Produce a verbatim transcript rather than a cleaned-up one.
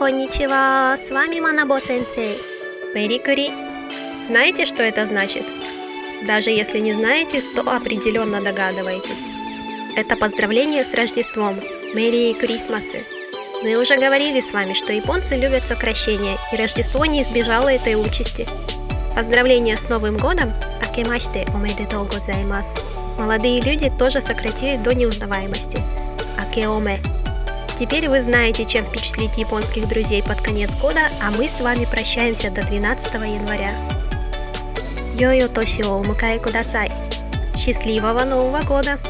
Конничева, с вами Манабо-сенсей. Пэрикури. Знаете, что это значит? Даже если не знаете, то определенно догадываетесь. Это поздравление с Рождеством. Мэри Крисмасы. Мы уже говорили с вами, что японцы любят сокращения, и Рождество не избежало этой участи. Поздравления с Новым годом. Аке-маште омейдето гозаимасу. Молодые люди тоже сократили до неузнаваемости. Аке-оме. Теперь вы знаете, чем впечатлить японских друзей под конец года, а мы с вами прощаемся до двенадцатого января. Ёйо тоси о мукаэ кудасай. Счастливого Нового года!